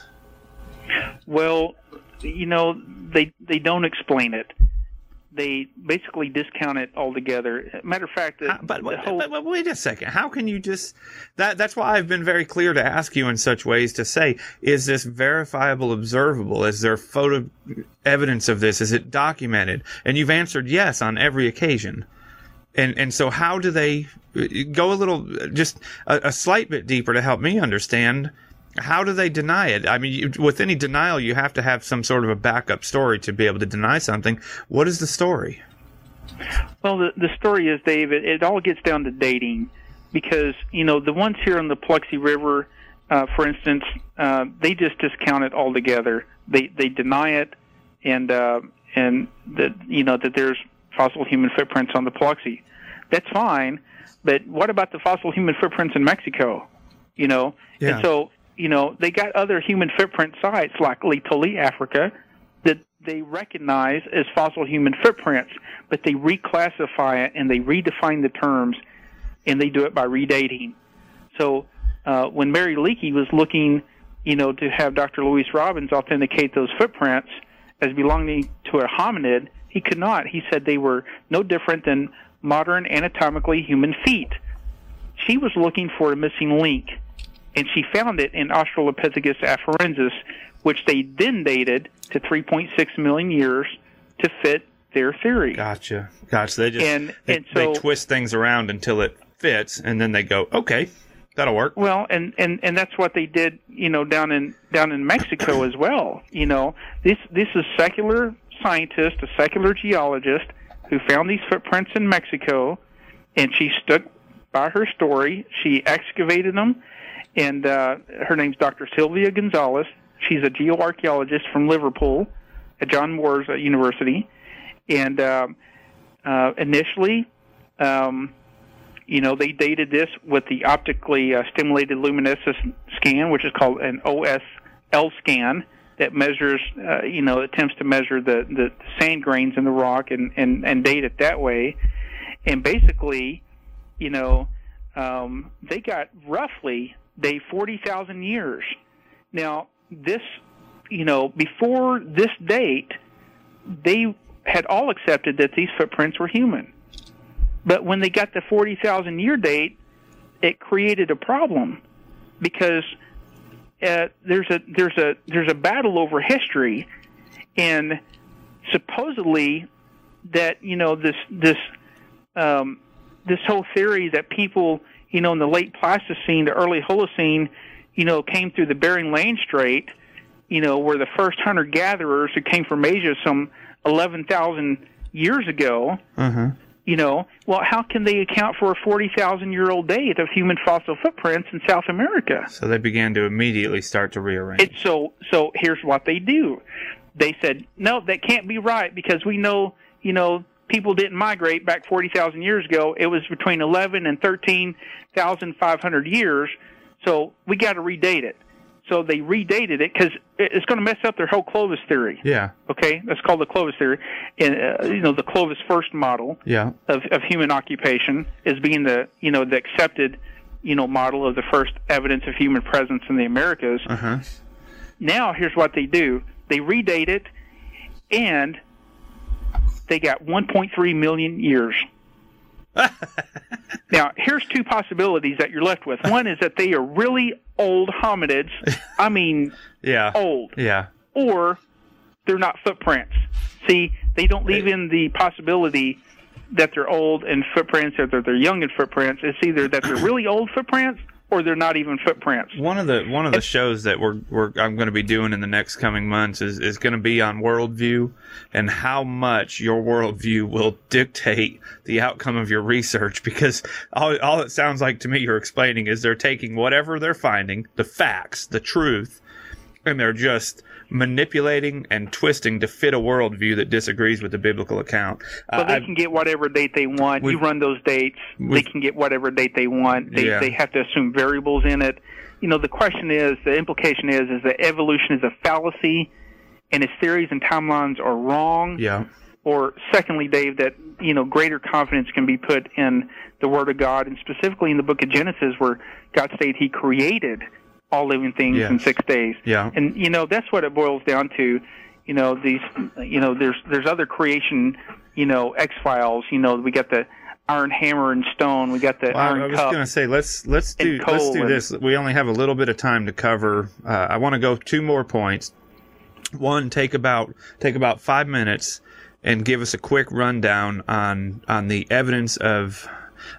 Well, you know, they they don't explain it. They basically discount it altogether. Matter of fact, the, but, the whole... but, but wait a second. How can you just that? That's why I've been very clear to ask you in such ways to say: is this verifiable, observable? Is there photo evidence of this? Is it documented? And you've answered yes on every occasion. And and so how do they go a little, just a, a slight bit deeper to help me understand? How do they deny it? I mean, with any denial, you have to have some sort of a backup story to be able to deny something. What is the story? Well, the, the story is, Dave, it, it all gets down to dating because, you know, the ones here on the Paluxy River, uh, for instance, uh, they just discount it altogether. They they deny it and, uh, and that you know, that there's fossil human footprints on the Paluxy. That's fine, but what about the fossil human footprints in Mexico? You know, yeah. And so... You know, they got other human footprint sites like Laetoli, Africa, that they recognize as fossil human footprints, but they reclassify it and they redefine the terms, and they do it by redating. So uh, when Mary Leakey was looking, you know, to have Doctor Louise Robbins authenticate those footprints as belonging to a hominid, he could not. He said they were no different than modern anatomically human feet. She was looking for a missing link. And she found it in Australopithecus afarensis, which they then dated to three point six million years to fit their theory. Gotcha. Gotcha. They just and, they, and so, they twist things around until it fits, and then they go, okay, that'll work. Well, and, and, and that's what they did, you know, down in down in Mexico as well. You know, this this is secular scientist, a secular geologist who found these footprints in Mexico, and she stuck by her story. She excavated them. And uh, her name's Doctor Sylvia Gonzalez. She's a geoarchaeologist from Liverpool at John Moore's University. And um, uh, initially, um, you know, they dated this with the optically uh, stimulated luminescence scan, which is called an O S L scan that measures, uh, you know, attempts to measure the, the sand grains in the rock and, and, and date it that way. And basically, you know, um, they got roughly... They forty thousand years. Now, this, you know, before this date, they had all accepted that these footprints were human. But when they got the forty thousand year date, it created a problem because uh, there's a there's a there's a battle over history, and supposedly that you know this this um, this whole theory that people, you know, in the late Pleistocene to early Holocene, you know, came through the Bering Land Strait, you know, were the first hunter-gatherers who came from Asia some eleven thousand years ago, uh-huh. you know, well, how can they account for a forty thousand year old date of human fossil footprints in South America? So they began to immediately start to rearrange. It's so, so here's what they do. They said, no, that can't be right because we know, you know, people didn't migrate back forty thousand years ago. It was between eleven and thirteen thousand five hundred years, so we got to redate it. So they redated it because it's going to mess up their whole Clovis theory. Yeah. Okay, that's called the Clovis theory, and uh, you know the Clovis first model. Yeah. Of, of human occupation is being the you know the accepted, you know model of the first evidence of human presence in the Americas. Uh huh. Now here's what they do: they redate it, and they got one point three million years. Now, here's two possibilities that you're left with. One is that they are really old hominids. I mean, yeah. old. Yeah. Or they're not footprints. See, they don't leave in the possibility that they're old in footprints or that they're young in footprints. It's either that they're really old footprints or they're not even footprints. One of the one of the it's, shows that we're, we're I'm going to be doing in the next coming months is, is going to be on worldview and how much your worldview will dictate the outcome of your research, because all, all it sounds like to me you're explaining is they're taking whatever they're finding, the facts, the truth, and they're just manipulating and twisting to fit a worldview that disagrees with the biblical account. But uh, they can I've, get whatever date they want. You run those dates. They can get whatever date they want. They, yeah. they have to assume variables in it. You know, the question is, the implication is, is that evolution is a fallacy, and its theories and timelines are wrong. Yeah. Or secondly, Dave, that you know greater confidence can be put in the Word of God, and specifically in the Book of Genesis, where God stated He created all living things yes. in six days. Yeah. And, you know, that's what it boils down to. You know, these, you know, there's there's other creation, you know, X-Files. You know, we got the iron hammer and stone. We got the well, iron cup. I was going to say, let's, let's, do, let's do this. We only have a little bit of time to cover. Uh, I want to go two more points. One, take about take about five minutes and give us a quick rundown on, on the evidence of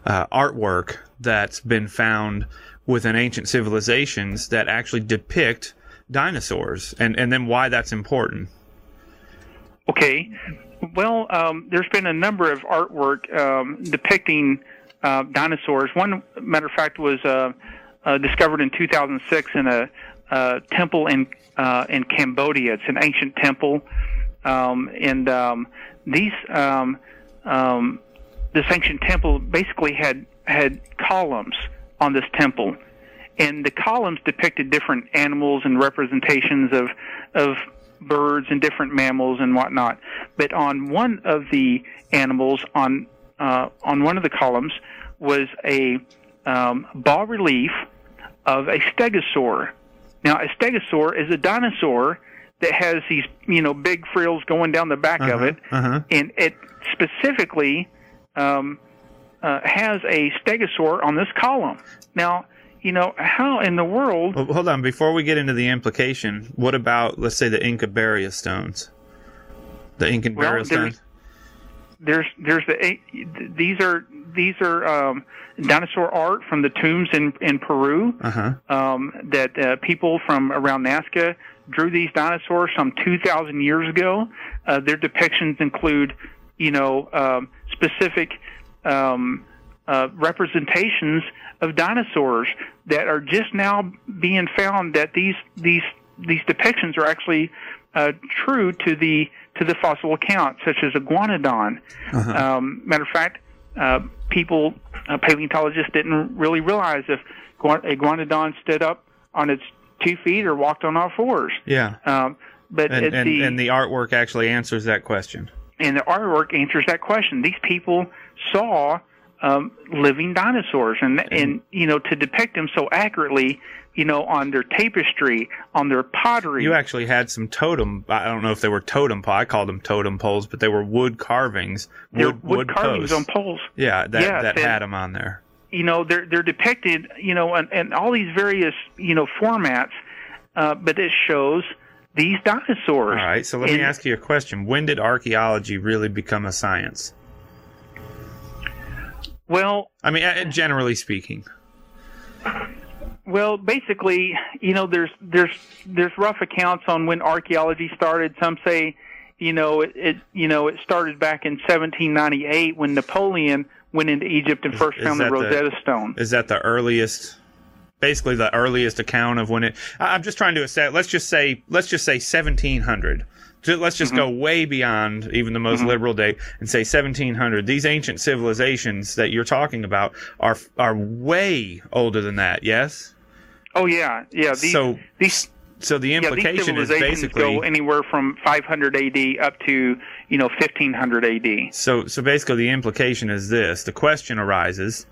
uh, artwork that's been found within ancient civilizations that actually depict dinosaurs, and, and then why that's important. Okay. Well, um, there's been a number of artwork um, depicting uh, dinosaurs. One, matter of fact, was uh, uh, discovered in two thousand six in a uh, temple in uh, in Cambodia. It's an ancient temple. Um, and um, these um, um, this ancient temple basically had had columns on this temple, and the columns depicted different animals and representations of of birds and different mammals and whatnot. But on one of the animals, on uh, on one of the columns, was a um, bas relief of a stegosaur. Now, a stegosaur is a dinosaur that has these you know big frills going down the back uh-huh, of it, uh-huh. and it specifically. Um, Uh, has a stegosaur on this column. Now, you know, how in the world... Well, hold on. Before we get into the implication, what about, let's say, the Inca burial stones? The Incan well, burial there's, stones? There's, there's the... These are these are um, dinosaur art from the tombs in, in Peru uh-huh. um, that uh, people from around Nazca drew these dinosaurs some two thousand years ago. Uh, their depictions include, you know, um, specific... Um, uh, representations of dinosaurs that are just now being found that these these these depictions are actually uh, true to the to the fossil account, such as Iguanodon. Uh-huh. Um, matter of fact, uh, people uh, paleontologists didn't really realize if Iguanodon stood up on its two feet or walked on all fours. Yeah. Um, but and, and, the, and the artwork actually answers that question. And the artwork answers that question. These people saw um, living dinosaurs, and and you know to depict them so accurately, you know, on their tapestry, on their pottery. You actually had some totem. I don't know if they were totem poles. I called them totem poles, but they were wood carvings. Wood, wood, wood carvings posts. on poles. Yeah, that yeah, that and, had them on there. You know, they're they're depicted, you know, in, in all these various you know formats, uh, but it shows these dinosaurs. All right, so let and, me ask you a question. When did archaeology really become a science? Well, I mean, generally speaking. Well, basically, you know, there's there's there's rough accounts on when archaeology started. Some say, you know, it, it you know it started back in seventeen ninety-eight when Napoleon went into Egypt and first found the Rosetta Stone. Is that the earliest? Basically, the earliest account of when it. I'm just trying to assess. Let's just say, let's just say seventeen hundred. Let's just mm-hmm. go way beyond even the most mm-hmm. liberal date and say seventeen hundred. These ancient civilizations that you're talking about are are way older than that. Yes. Oh yeah, yeah. These, so these so the implication yeah, these civilizations is basically go anywhere from five hundred A D up to you know fifteen hundred A D. So so basically the implication is this: the question arises,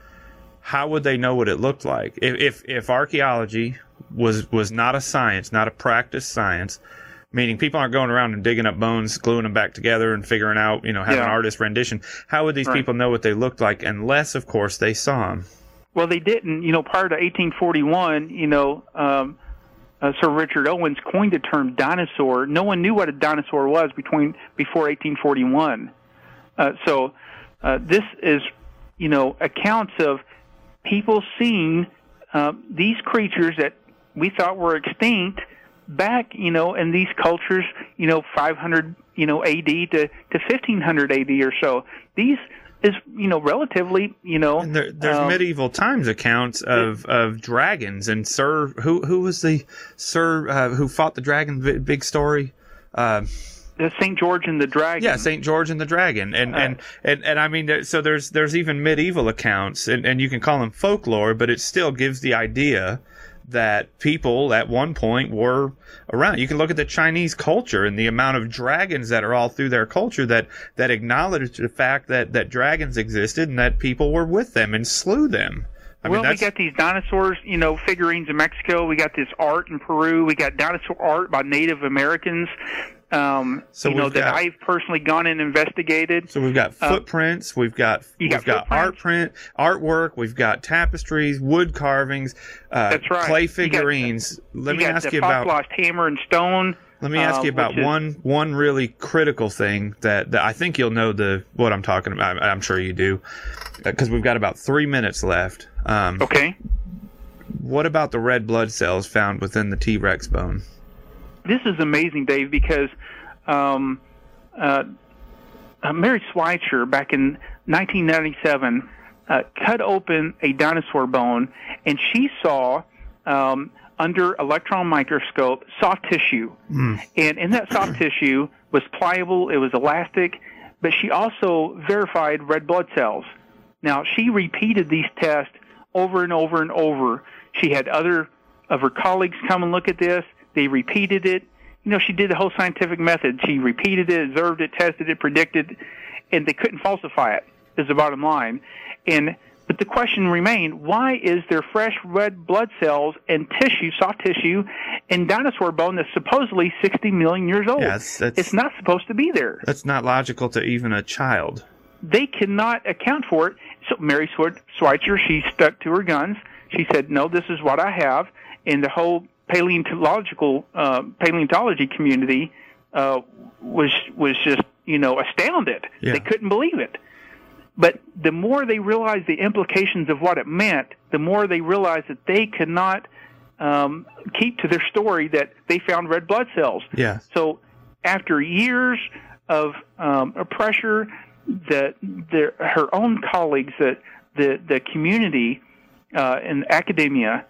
how would they know what it looked like if if, if archaeology was was not a science, not a practice science? Meaning people aren't going around and digging up bones, gluing them back together and figuring out, you know, having yeah. an artist rendition. How would these right. people know what they looked like unless, of course, they saw them? Well, they didn't. You know, prior to eighteen forty-one, you know, um, uh, Sir Richard Owens coined the term dinosaur. No one knew what a dinosaur was between before eighteen forty-one. Uh, so uh, this is, you know, accounts of people seeing uh, these creatures that we thought were extinct back, you know, in these cultures, you know, five hundred, you know, A D to, to fifteen hundred A D or so. These is, you know, relatively, you know. And there, there's um, medieval times accounts of, of dragons and Sir, who who was the Sir uh, who fought the dragon, big story? Uh, Saint George and the Dragon. Yeah, Saint George and the Dragon. And, uh, and, and, and I mean, so there's there's even medieval accounts, and, and you can call them folklore, but it still gives the idea that people at one point were around. You can look at the Chinese culture and the amount of dragons that are all through their culture that, that acknowledge the fact that, that dragons existed and that people were with them and slew them. I well, mean, we got these dinosaurs, you know, figurines in Mexico. We got this art in Peru. We got dinosaur art by Native Americans. Um, so you know got, that I've personally gone and investigated. So we've got footprints, uh, we've got we've got, got art print, artwork, we've got tapestries, wood carvings, uh, that's right. clay figurines. You got the, let you me got ask the you about lost hammer and stone. Let me ask you about uh, one is, one really critical thing that, that I think you'll know the what I'm talking about. I'm, I'm sure you do, because we've got about three minutes left. Um, okay. What about the red blood cells found within the T-Rex bone? This is amazing, Dave, because um, uh, Mary Schweitzer, back in nineteen ninety-seven, uh, cut open a dinosaur bone, and she saw, um, under electron microscope, soft tissue. Mm. And in that soft tissue was pliable, it was elastic, but she also verified red blood cells. Now, she repeated these tests over and over and over. She had other of her colleagues come and look at this. They repeated it. You know, she did the whole scientific method. She repeated it, observed it, tested it, predicted, and they couldn't falsify it, is the bottom line. And but the question remained, why is there fresh red blood cells and tissue, soft tissue, and dinosaur bone that's supposedly sixty million years old? Yeah, that's, that's, it's not supposed to be there. That's not logical to even a child. They cannot account for it. So Mary Schweitzer, she stuck to her guns. She said, no, this is what I have, and the whole paleontological uh, paleontology community uh, was was just you know astounded. Yeah. They couldn't believe it. But the more they realized the implications of what it meant, the more they realized that they could not um, keep to their story that they found red blood cells. Yeah. So after years of um, pressure, that the, her own colleagues, that the the community uh, and academia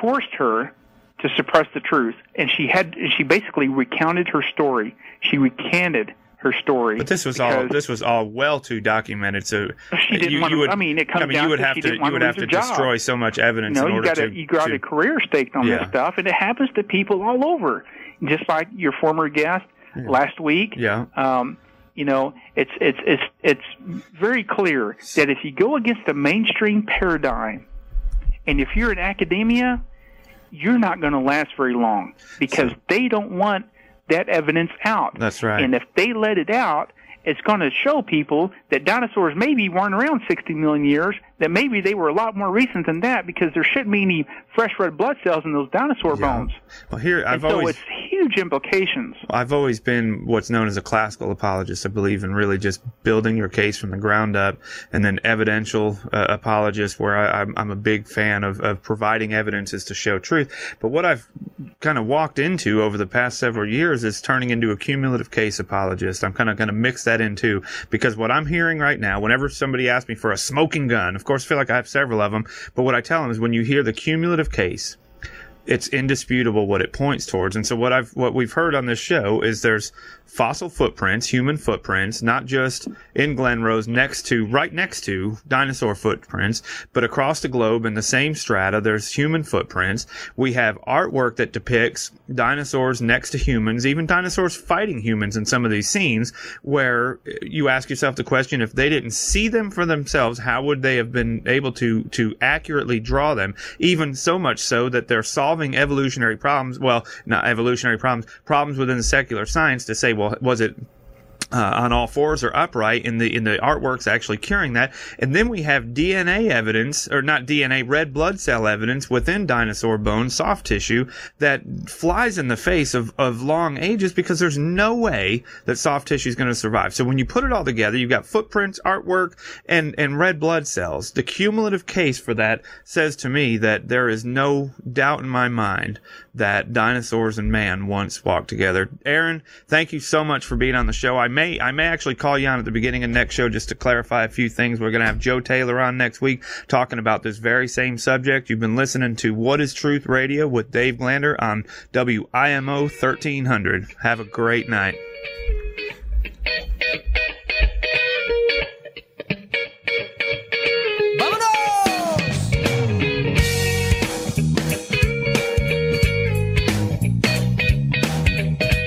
forced her to suppress the truth, and she had, she basically recounted her story. She recanted her story. But this was all, this was all well too documented. So she didn't you, want to, you would, I mean, it comes I mean, down you would to have she to, didn't you would have to destroy job. so much evidence you know, in order you gotta, to. You got to, a career staked on yeah. this stuff, and it happens to people all over. Just like your former guest yeah. last week. Yeah. Um, you know, it's it's it's it's very clear that if you go against the mainstream paradigm, and if you're in academia, you're not going to last very long, because so, they don't want that evidence out. That's right. And if they let it out, it's going to show people that dinosaurs maybe weren't around sixty million years, that maybe they were a lot more recent than that, because there shouldn't be any fresh red blood cells in those dinosaur yeah. bones. Well, here I've and always... So it's huge implications. I've always been what's known as a classical apologist. I believe in really just building your case from the ground up, and then evidential uh, apologist, where I, I'm, I'm a big fan of, of providing evidences to show truth. But what I've kind of walked into over the past several years is turning into a cumulative case apologist. I'm kind of going to mix that in too, because what I'm hearing right now, whenever somebody asks me for a smoking gun, of course I feel like I have several of them, but what I tell them is when you hear the cumulative case, it's indisputable what it points towards. And so what I've, what we've heard on this show is there's fossil footprints, human footprints, not just in Glen Rose next to, right next to dinosaur footprints, but across the globe in the same strata, there's human footprints. We have artwork that depicts dinosaurs next to humans, even dinosaurs fighting humans in some of these scenes, where you ask yourself the question, if they didn't see them for themselves, how would they have been able to, to accurately draw them? Even so much so that they're solving evolutionary problems, well, not evolutionary problems, problems within the secular science to say, well, was it uh, on all fours or upright, in the in the artworks actually curing that? And then we have D N A evidence, or not D N A, red blood cell evidence within dinosaur bone, soft tissue, that flies in the face of, of long ages, because there's no way that soft tissue is going to survive. So when you put it all together, you've got footprints, artwork, and, and red blood cells. The cumulative case for that says to me that there is no doubt in my mind that dinosaurs and man once walked together. Aaron, thank you so much for being on the show. I may I may actually call you on at the beginning of next show just to clarify a few things. We're going to have Joe Taylor on next week talking about this very same subject. You've been listening to What is Truth Radio with Dave Glander on W I M O thirteen hundred. Have a great night.